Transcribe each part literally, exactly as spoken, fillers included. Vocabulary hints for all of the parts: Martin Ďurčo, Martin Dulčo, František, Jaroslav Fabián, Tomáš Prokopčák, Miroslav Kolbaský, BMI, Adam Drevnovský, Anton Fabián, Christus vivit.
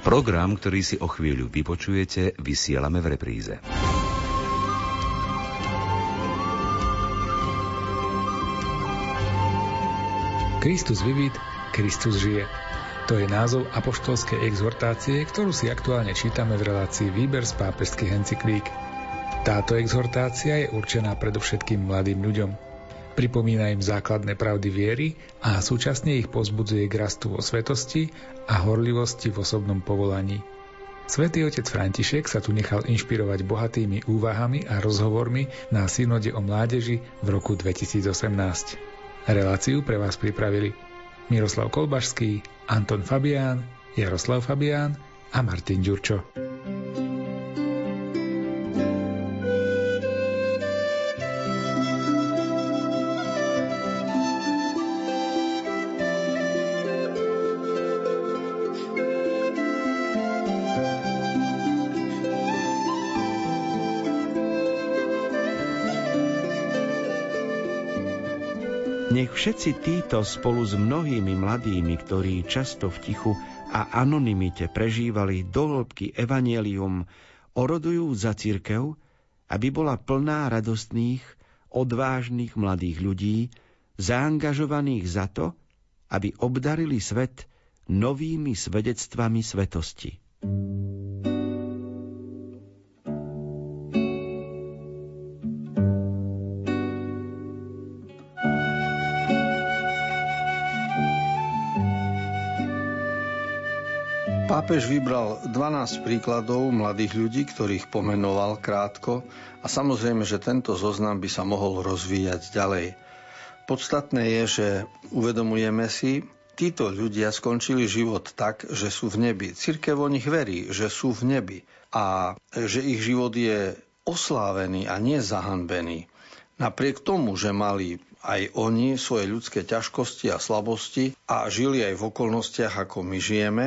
Program, ktorý si o chvíľu vypočujete, vysielame v repríze. Christus vivit, Kristus žije. To je názov apoštolskej exhortácie, ktorú si aktuálne čítame v relácii Výber z pápežských encyklík. Táto exhortácia je určená predovšetkým mladým ľuďom. Pripomína im základné pravdy viery a súčasne ich povzbudzuje k rastu vo svetosti a horlivosti v osobnom povolaní. Svätý otec František sa tu nechal inšpirovať bohatými úvahami a rozhovormi na synode o mládeži v roku dvetisícosemnásť. Reláciu pre vás pripravili Miroslav Kolbaský, Anton Fabián, Jaroslav Fabián a Martin Ďurčo. Nech všetci títo spolu s mnohými mladými, ktorí často v tichu a anonymite prežívali dohĺbky evanjelium, orodujú za cirkev, aby bola plná radostných, odvážnych mladých ľudí, zaangažovaných za to, aby obdarili svet novými svedectvami svetosti. Pápež vybral dvanásť príkladov mladých ľudí, ktorých pomenoval krátko, a samozrejme, že tento zoznam by sa mohol rozvíjať ďalej. Podstatné je, že uvedomujeme si, títo ľudia skončili život tak, že sú v nebi. Cirkev o nich verí, že sú v nebi a že ich život je oslávený a nie zahanbený. Napriek tomu, že mali aj oni svoje ľudské ťažkosti a slabosti a žili aj v okolnostiach, ako my žijeme,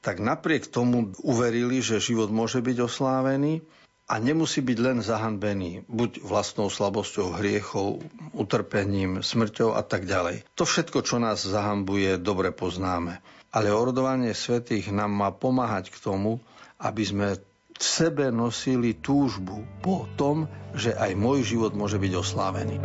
tak napriek tomu uverili, že život môže byť oslávený a nemusí byť len zahanbený, buď vlastnou slabosťou, hriechou, utrpením, smrťou a tak ďalej. To všetko, čo nás zahanbuje, dobre poznáme. Ale orodovanie svätých nám má pomáhať k tomu, aby sme v sebe nosili túžbu po tom, že aj môj život môže byť oslávený.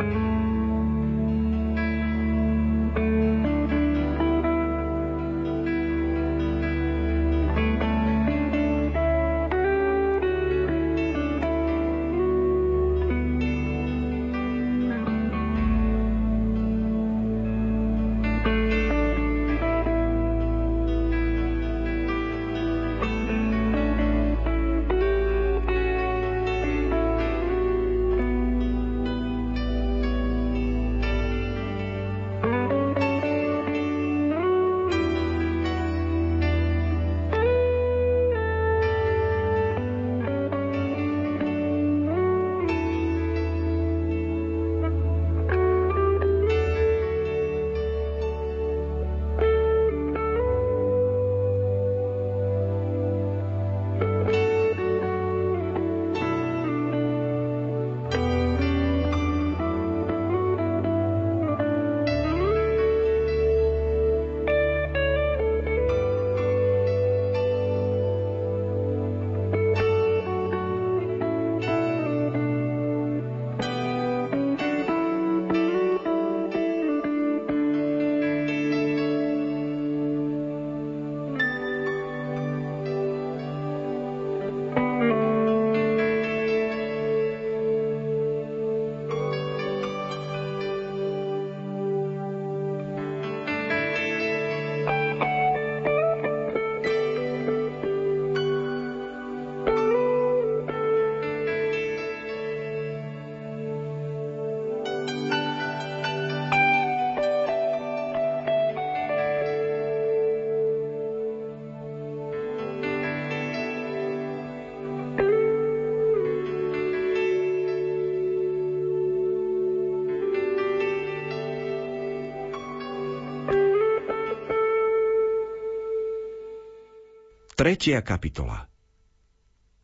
Tretia kapitola.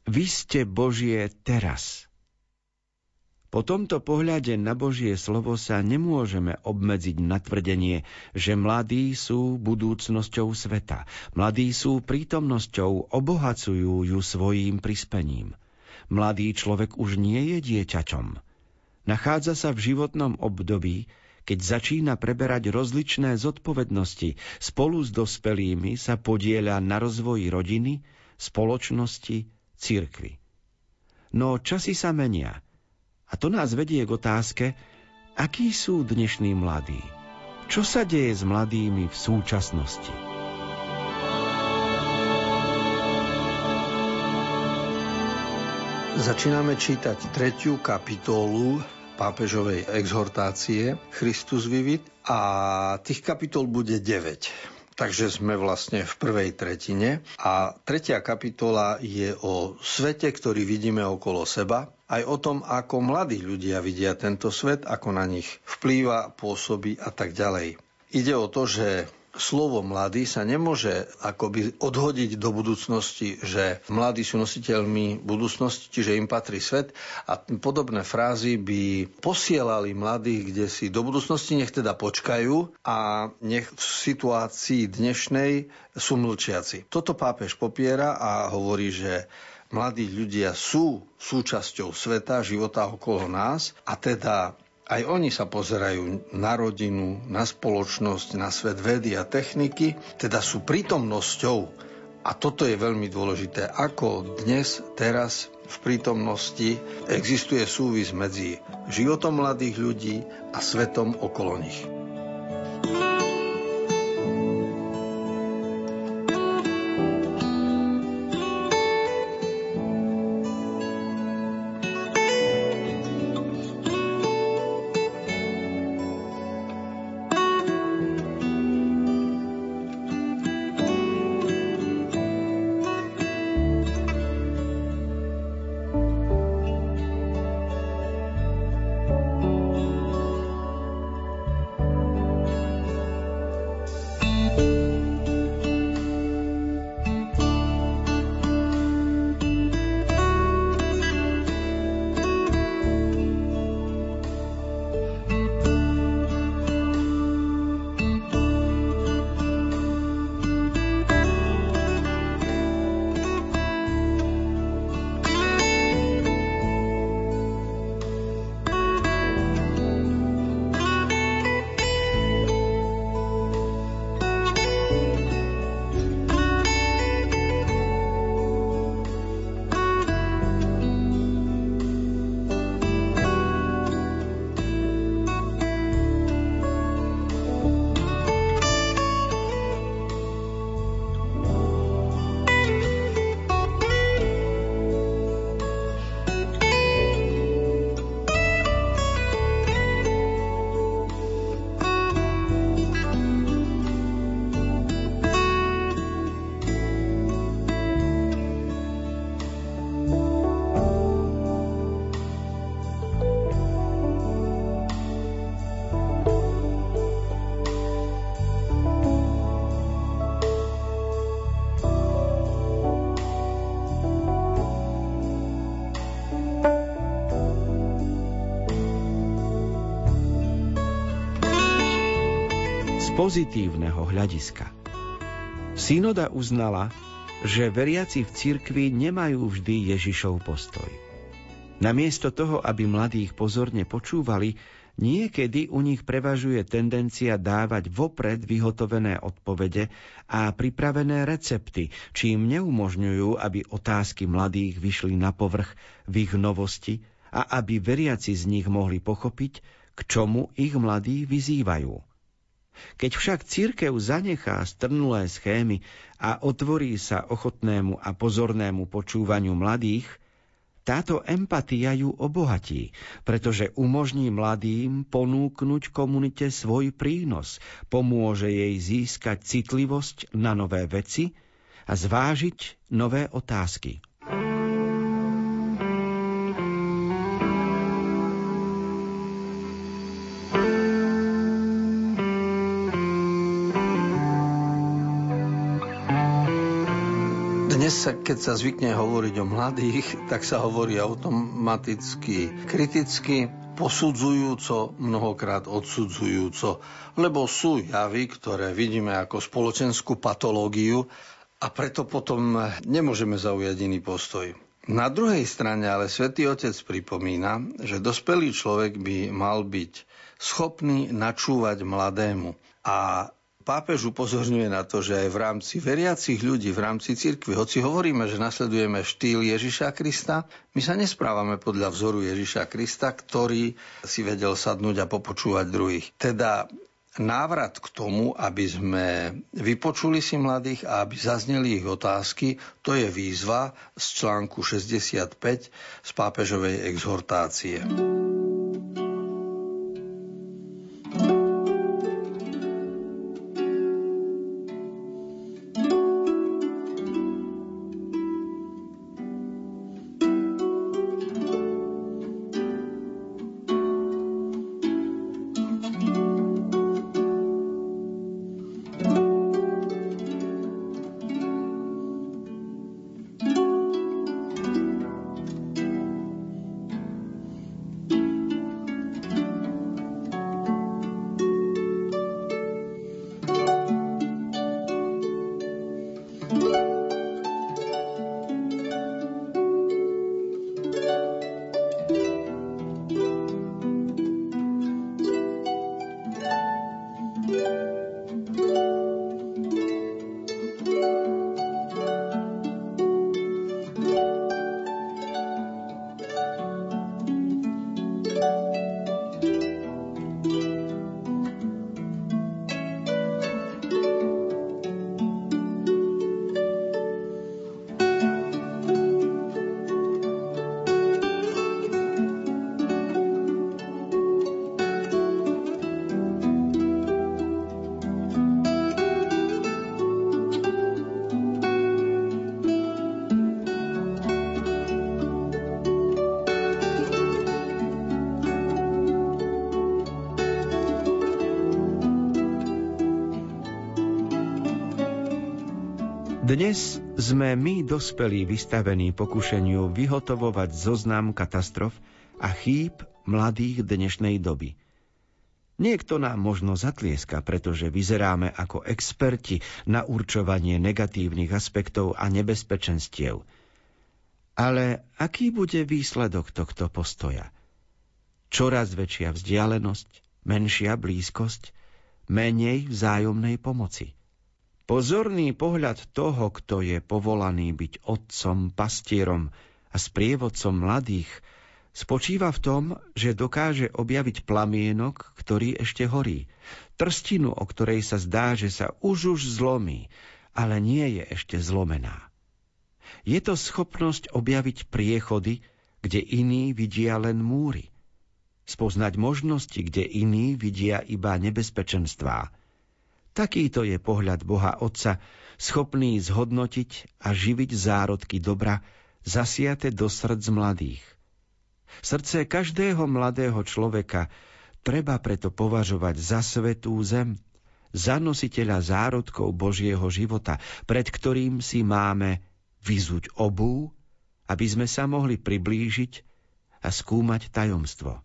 Vy ste Božie teraz. Po tomto pohľade na Božie slovo sa nemôžeme obmedziť na tvrdenie, že mladí sú budúcnosťou sveta. Mladí sú prítomnosťou, obohacujú ju svojím prispením. Mladý človek už nie je dieťaťom. Nachádza sa v životnom období, keď začína preberať rozličné zodpovednosti. Spolu s dospelými sa podieľa na rozvoji rodiny, spoločnosti, cirkvi. No časy sa menia. A to nás vedie k otázke, akí sú dnešní mladí? Čo sa deje s mladými v súčasnosti? Začíname čítať tretiu kapitolu pápežovej exhortácie Christus vivit a tých kapitol bude deväť. Takže sme vlastne v prvej tretine a tretia kapitola je o svete, ktorý vidíme okolo seba, aj o tom, ako mladí ľudia vidia tento svet, ako na nich vplýva, pôsobí a tak ďalej. Ide o to, že slovo mladý sa nemôže akoby odhodiť do budúcnosti, že mladí sú nositeľmi budúcnosti, čiže im patrí svet a podobné frázy by posielali mladých kdesi do budúcnosti, nech teda počkajú a nech v situácii dnešnej sú mlčiaci. Toto pápež popiera a hovorí, že mladí ľudia sú súčasťou sveta, života okolo nás a teda aj oni sa pozerajú na rodinu, na spoločnosť, na svet vedy a techniky, teda sú prítomnosťou. A toto je veľmi dôležité, ako dnes, teraz, v prítomnosti existuje súvis medzi životom mladých ľudí a svetom okolo nich. Pozitívneho hľadiska. Synoda uznala, že veriaci v cirkvi nemajú vždy Ježišov postoj. Namiesto toho, aby mladých pozorne počúvali, niekedy u nich prevažuje tendencia dávať vopred vyhotovené odpovede a pripravené recepty, čím neumožňujú, aby otázky mladých vyšli na povrch v ich novosti a aby veriaci z nich mohli pochopiť, k čomu ich mladí vyzývajú. Keď však cirkev zanechá strnulé schémy a otvorí sa ochotnému a pozornému počúvaniu mladých, táto empatia ju obohatí, pretože umožní mladým ponúknuť komunite svoj prínos, pomôže jej získať citlivosť na nové veci a zvážiť nové otázky. V Dnes, sa, keď sa zvykne hovoriť o mladých, tak sa hovorí automaticky kriticky, posudzujúco, mnohokrát odsudzujúco. Lebo sú javy, ktoré vidíme ako spoločenskú patológiu a preto potom nemôžeme zaujať iný postoj. Na druhej strane ale Svätý Otec pripomína, že dospelý človek by mal byť schopný načúvať mladému. A pápež upozorňuje na to, že aj v rámci veriacich ľudí, v rámci cirkvi, hoci hovoríme, že nasledujeme štýl Ježiša Krista, my sa nesprávame podľa vzoru Ježiša Krista, ktorý si vedel sadnúť a popočúvať druhých. Teda návrat k tomu, aby sme vypočuli si mladých a aby zazneli ich otázky, to je výzva z článku šesťdesiatpäť z pápežovej exhortácie. Dnes sme my, dospelí, vystavení pokušeniu vyhotovovať zoznam katastrof a chýb mladých dnešnej doby. Niekto nám možno zatlieska, pretože vyzeráme ako experti na určovanie negatívnych aspektov a nebezpečenstiev. Ale aký bude výsledok tohto postoja? Čoraz väčšia vzdialenosť, menšia blízkosť, menej vzájomnej pomoci. Pozorný pohľad toho, kto je povolaný byť otcom, pastierom a sprievodcom mladých, spočíva v tom, že dokáže objaviť plamienok, ktorý ešte horí, trstinu, o ktorej sa zdá, že sa už už zlomí, ale nie je ešte zlomená. Je to schopnosť objaviť priechody, kde iní vidia len múry, spoznať možnosti, kde iní vidia iba nebezpečenstvá. Takýto je pohľad Boha Otca, schopný zhodnotiť a živiť zárodky dobra, zasiate do srdc mladých. Srdce každého mladého človeka treba preto považovať za svätú zem, za nositeľa zárodkov Božieho života, pred ktorým si máme vyzuť obuv, aby sme sa mohli priblížiť a skúmať tajomstvo.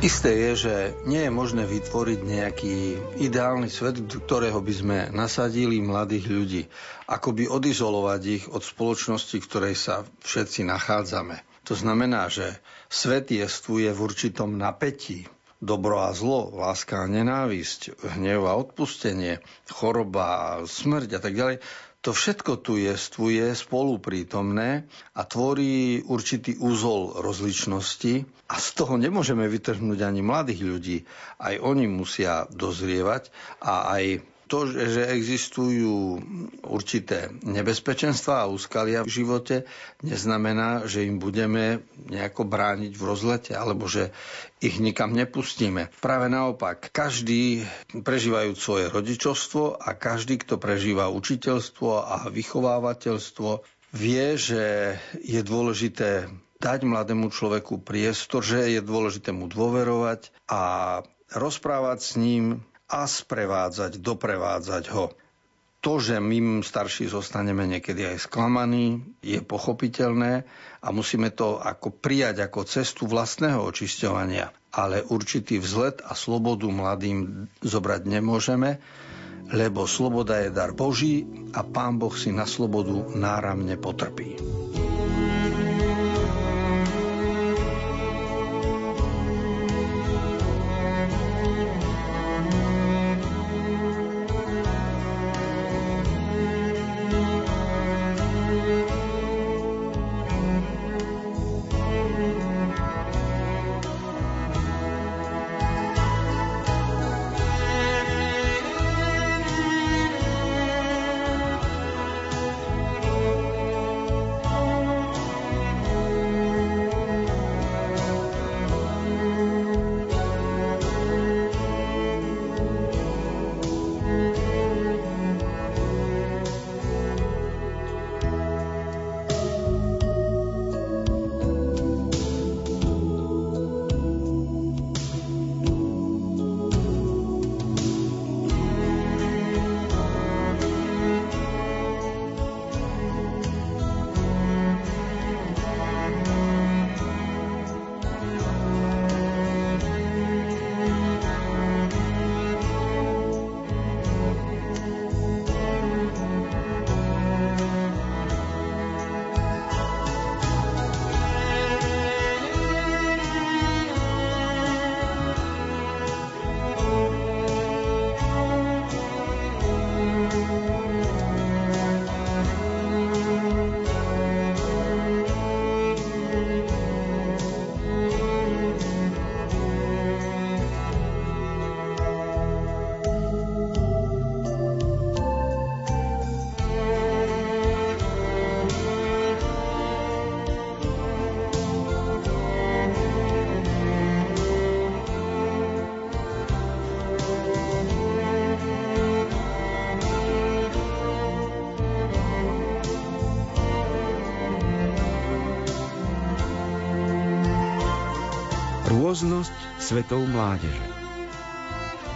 Isté je, že nie je možné vytvoriť nejaký ideálny svet, do ktorého by sme nasadili mladých ľudí. Akoby odizolovať ich od spoločnosti, v ktorej sa všetci nachádzame. To znamená, že svet jestvuje v určitom napätí. Dobro a zlo, láska a nenávisť, hnev a odpustenie, choroba, smrť a tak ďalej. To všetko tu jestvuje spoluprítomné a tvorí určitý úzol rozličnosti a z toho nemôžeme vytrhnúť ani mladých ľudí. Aj oni musia dozrievať a aj to, že existujú určité nebezpečenstvá a úskalia v živote, neznamená, že im budeme nejako brániť v rozlete alebo že ich nikam nepustíme. Práve naopak, každý prežívajú svoje rodičovstvo a každý, kto prežíva učiteľstvo a vychovávateľstvo, vie, že je dôležité dať mladému človeku priestor, že je dôležité mu dôverovať a rozprávať s ním a sprevádzať, doprevádzať ho. To, že my starší zostaneme niekedy aj sklamaní, je pochopiteľné a musíme to ako prijať ako cestu vlastného očisťovania. Ale určitý vzlet a slobodu mladým zobrať nemôžeme, lebo sloboda je dar Boží a Pán Boh si na slobodu náramne potrpí. Rôznosť svetov mládeže.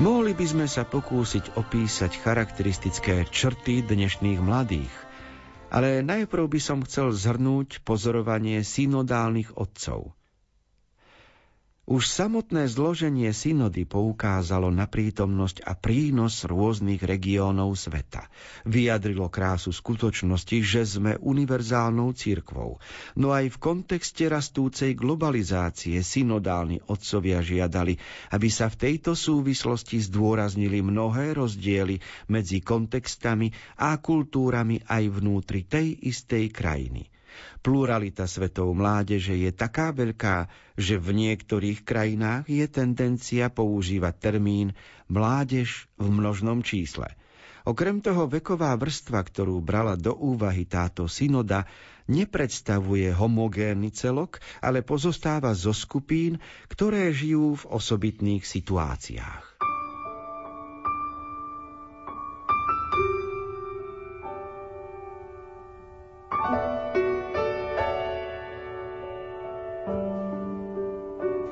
Mohli by sme sa pokúsiť opísať charakteristické črty dnešných mladých, ale najprv by som chcel zhrnúť pozorovanie synodálnych otcov. Už samotné zloženie synody poukázalo na prítomnosť a prínos rôznych regiónov sveta. Vyjadrilo krásu skutočnosti, že sme univerzálnou cirkvou. No aj v kontexte rastúcej globalizácie synodálni otcovia žiadali, aby sa v tejto súvislosti zdôraznili mnohé rozdiely medzi kontextami a kultúrami aj vnútri tej istej krajiny. Pluralita svetov mládeže je taká veľká, že v niektorých krajinách je tendencia používať termín mládež v množnom čísle. Okrem toho veková vrstva, ktorú brala do úvahy táto synoda, nepredstavuje homogénny celok, ale pozostáva zo skupín, ktoré žijú v osobitných situáciách.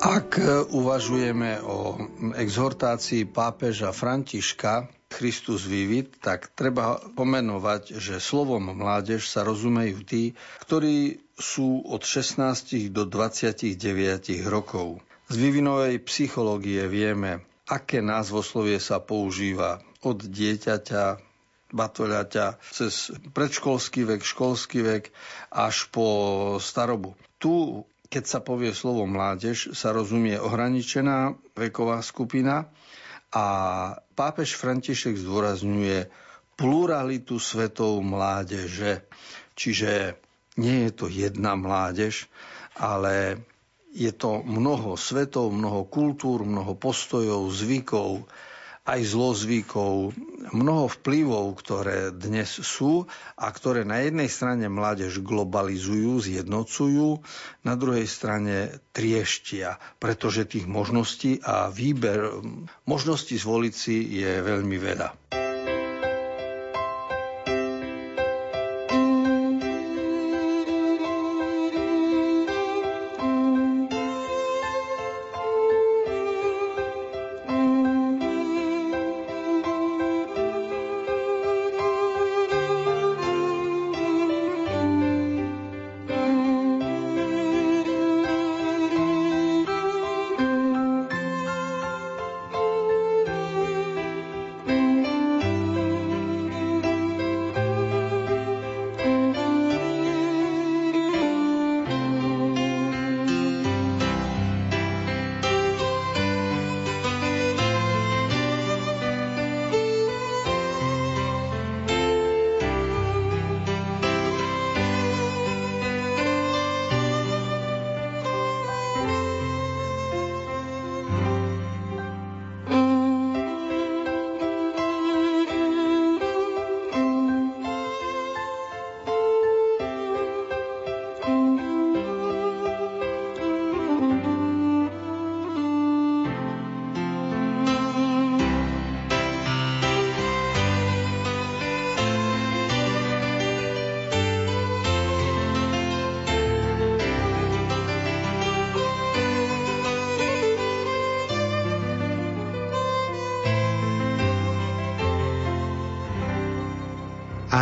Ak uvažujeme o exhortácii pápeža Františka Christus vivit, tak treba pomenovať, že slovom mládež sa rozumejú tí, ktorí sú od šestnástich do dvadsiatich deviatich rokov. Z vývinovej psychológie vieme, aké názvoslovie sa používa od dieťaťa, batoľaťa, cez predškolský vek, školský vek až po starobu. Tu keď sa povie slovo mládež, sa rozumie ohraničená veková skupina a pápež František zdôrazňuje pluralitu svetov mládeže. Čiže nie je to jedna mládež, ale je to mnoho svetov, mnoho kultúr, mnoho postojov, zvykov, aj zlozvykov, mnoho vplyvov, ktoré dnes sú a ktoré na jednej strane mládež globalizujú, zjednocujú, na druhej strane trieštia, pretože tých možností a výber možností zvoliť si je veľmi veľa.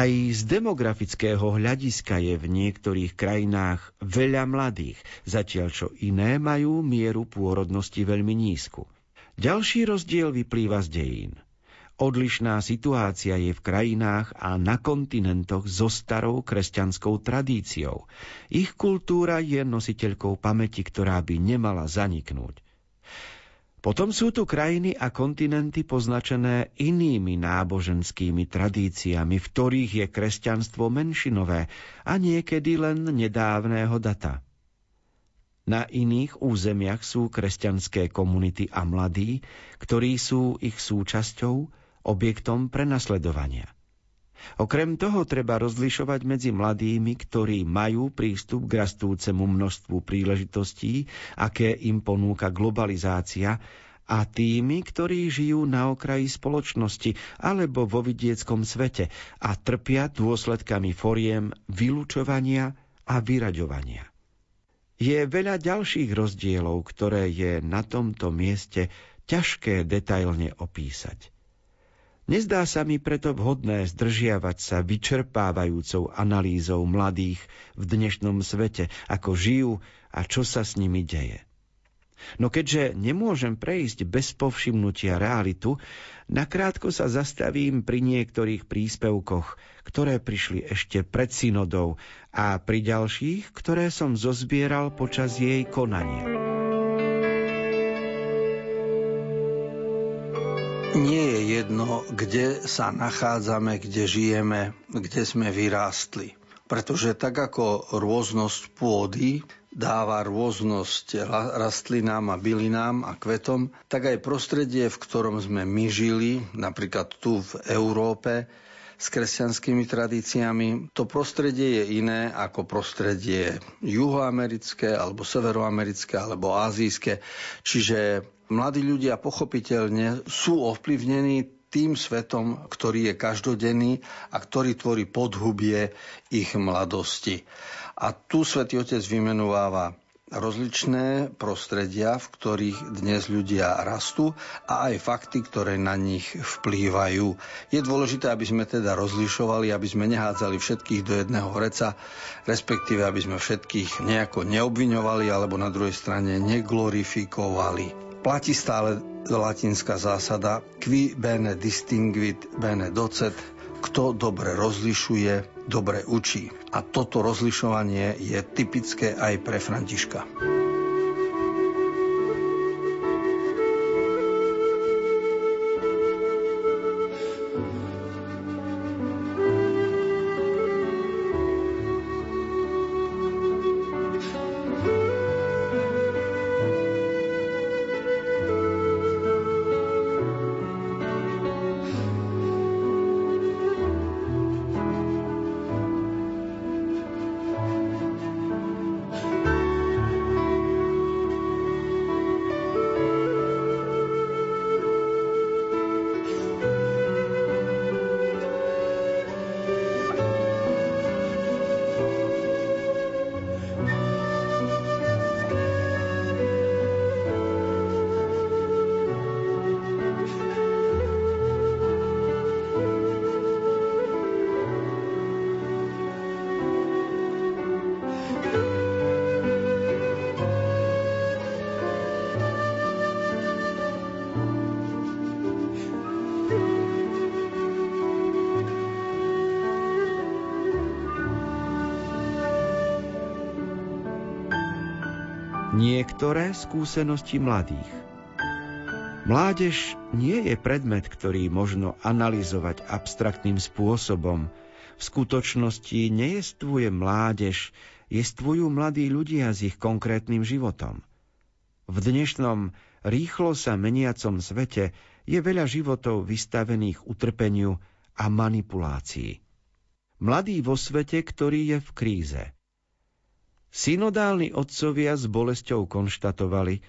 Aj z demografického hľadiska je v niektorých krajinách veľa mladých, zatiaľ čo iné majú mieru pôrodnosti veľmi nízku. Ďalší rozdiel vyplýva z dejín. Odlišná situácia je v krajinách a na kontinentoch so starou kresťanskou tradíciou. Ich kultúra je nositeľkou pamäti, ktorá by nemala zaniknúť. Potom sú tu krajiny a kontinenty poznačené inými náboženskými tradíciami, v ktorých je kresťanstvo menšinové a niekedy len nedávneho data. Na iných územiach sú kresťanské komunity a mladí, ktorí sú ich súčasťou, objektom prenasledovania. Okrem toho treba rozlišovať medzi mladými, ktorí majú prístup k rastúcemu množstvu príležitostí, aké im ponúka globalizácia, a tými, ktorí žijú na okraji spoločnosti alebo vo vidieckom svete a trpia dôsledkami foriem vylučovania a vyraďovania. Je veľa ďalších rozdielov, ktoré je na tomto mieste ťažké detailne opísať. Nezdá sa mi preto vhodné zdržiavať sa vyčerpávajúcou analýzou mladých v dnešnom svete, ako žijú a čo sa s nimi deje. No keďže nemôžem prejsť bez povšimnutia realitu, nakrátko sa zastavím pri niektorých príspevkoch, ktoré prišli ešte pred synodou a pri ďalších, ktoré som zozbieral počas jej konania. Nie je jedno, kde sa nachádzame, kde žijeme, kde sme vyrástli. Pretože tak ako rôznosť pôdy dáva rôznosť rastlinám a bylinám a kvetom, tak aj prostredie, v ktorom sme my žili, napríklad tu v Európe, s kresťanskými tradíciami, to prostredie je iné ako prostredie juhoamerické, alebo severoamerické, alebo ázijské. Čiže mladí ľudia pochopiteľne sú ovplyvnení tým svetom, ktorý je každodenný a ktorý tvorí podhubie ich mladosti. A tu Svätý Otec vymenúva rozličné prostredia, v ktorých dnes ľudia rastú, a aj fakty, ktoré na nich vplývajú. Je dôležité, aby sme teda rozlišovali, aby sme nehádzali všetkých do jedného vreca, respektíve aby sme všetkých nejako neobviňovali alebo na druhej strane neglorifikovali. Platí stále latinská zásada qui bene distinguit bene docet, kto dobre rozlišuje, dobre učí. A toto rozlišovanie je typické aj pre Františka. Niektoré skúsenosti mladých. Mládež nie je predmet, ktorý možno analyzovať abstraktným spôsobom. V skutočnosti nejestvuje mládež, jestvujú mladí ľudia s ich konkrétnym životom. V dnešnom rýchlo sa meniacom svete je veľa životov vystavených utrpeniu a manipulácii. Mladí vo svete, ktorý je v kríze. Synodálni otcovia s bolesťou konštatovali,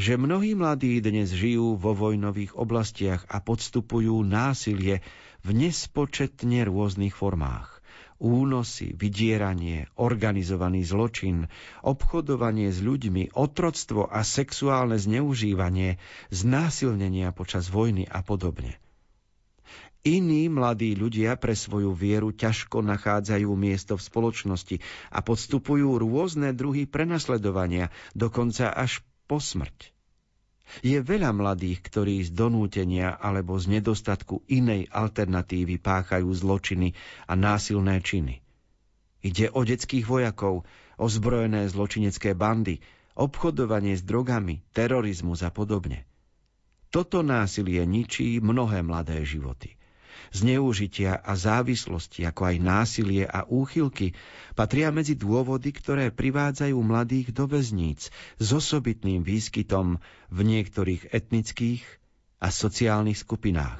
že mnohí mladí dnes žijú vo vojnových oblastiach a podstupujú násilie v nespočetne rôznych formách. Únosy, vydieranie, organizovaný zločin, obchodovanie s ľuďmi, otroctvo a sexuálne zneužívanie, znásilnenia počas vojny a podobne. Iní mladí ľudia pre svoju vieru ťažko nachádzajú miesto v spoločnosti a podstupujú rôzne druhy prenasledovania, dokonca až po smrť. Je veľa mladých, ktorí z donútenia alebo z nedostatku inej alternatívy páchajú zločiny a násilné činy. Ide o detských vojakov, ozbrojené zločinecké bandy, obchodovanie s drogami, terorizmus a podobne. Toto násilie ničí mnohé mladé životy. Zneužitia a závislosti, ako aj násilie a úchylky, patria medzi dôvody, ktoré privádzajú mladých do väzníc s osobitným výskytom v niektorých etnických a sociálnych skupinách.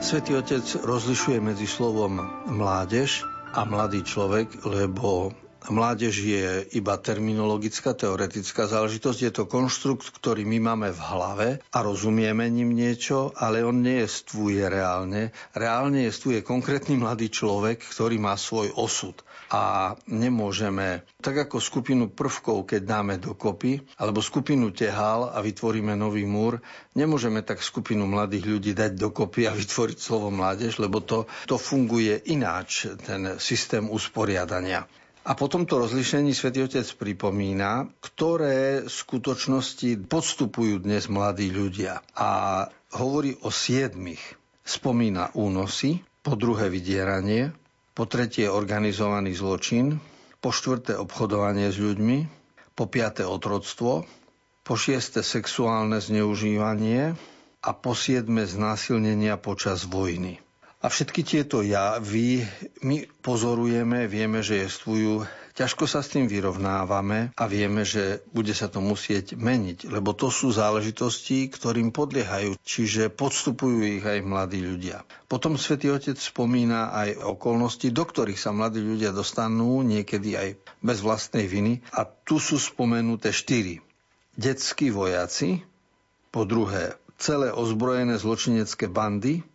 Svätý Otec rozlišuje medzi slovom mládež a mladý človek, lebo mládež je iba terminologická, teoretická záležitosť. Je to konštrukt, ktorý my máme v hlave a rozumieme ním niečo, ale on nejestvuje reálne. Reálne jestvuje konkrétny mladý človek, ktorý má svoj osud. A nemôžeme, tak ako skupinu prvkov, keď dáme dokopy, alebo skupinu tehál a vytvoríme nový múr, nemôžeme tak skupinu mladých ľudí dať dokopy a vytvoriť slovo mládež, lebo to, to funguje ináč, ten systém usporiadania. A po tomto rozlišení Svätý Otec pripomína, ktoré skutočnosti podstupujú dnes mladí ľudia. A hovorí o siedmich. Spomína únosy, po druhé vydieranie, po tretie organizovaný zločin, po štvrté obchodovanie s ľuďmi, po piaté otroctvo, po šieste sexuálne zneužívanie a po siedme znásilnenia počas vojny. A všetky tieto javy my pozorujeme, vieme, že existujú, ťažko sa s tým vyrovnávame a vieme, že bude sa to musieť meniť, lebo to sú záležitosti, ktorým podliehajú, čiže podstupujú ich aj mladí ľudia. Potom Svätý Otec spomína aj okolnosti, do ktorých sa mladí ľudia dostanú, niekedy aj bez vlastnej viny. A tu sú spomenuté štyri. Detskí vojaci, po druhé celé ozbrojené zločinecké bandy,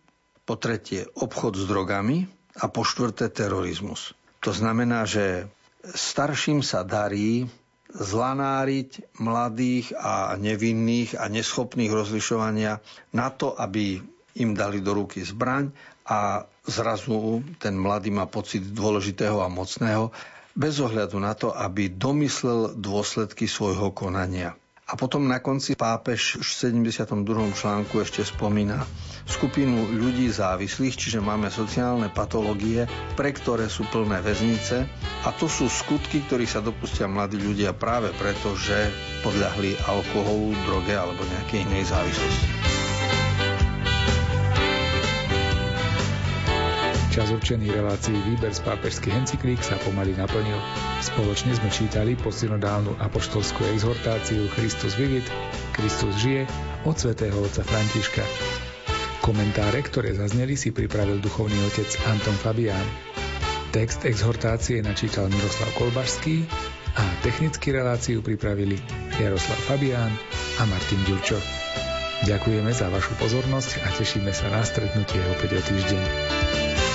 po tretie obchod s drogami a po štvrté terorizmus. To znamená, že starším sa darí zlanáriť mladých a nevinných a neschopných rozlišovania na to, aby im dali do ruky zbraň a zrazu ten mladý má pocit dôležitého a mocného bez ohľadu na to, aby domyslel dôsledky svojho konania. A potom na konci pápež v sedemdesiatom druhom článku ešte spomína skupinu ľudí závislých, čiže máme sociálne patológie, pre ktoré sú plné väznice. A to sú skutky, ktorých sa dopustia mladí ľudia práve preto, že podľahli alkoholu, droge alebo nejakej inej závislosti. Čas určený relácií Výber z pápežských encyklík sa pomaly naplnil. Spoločne sme čítali posynodálnu apoštolskú exhortáciu Christus vivit, Kristus žije od svätého otca Františka. Komentáre, ktoré zazneli, si pripravil duchovný otec Anton Fabián. Text exhortácie načítal Miroslav Kolbaský a technicky reláciu pripravili Jaroslav Fabián a Martin Dulčo. Ďakujeme za vašu pozornosť a tešíme sa na stretnutie opäť o týždeň.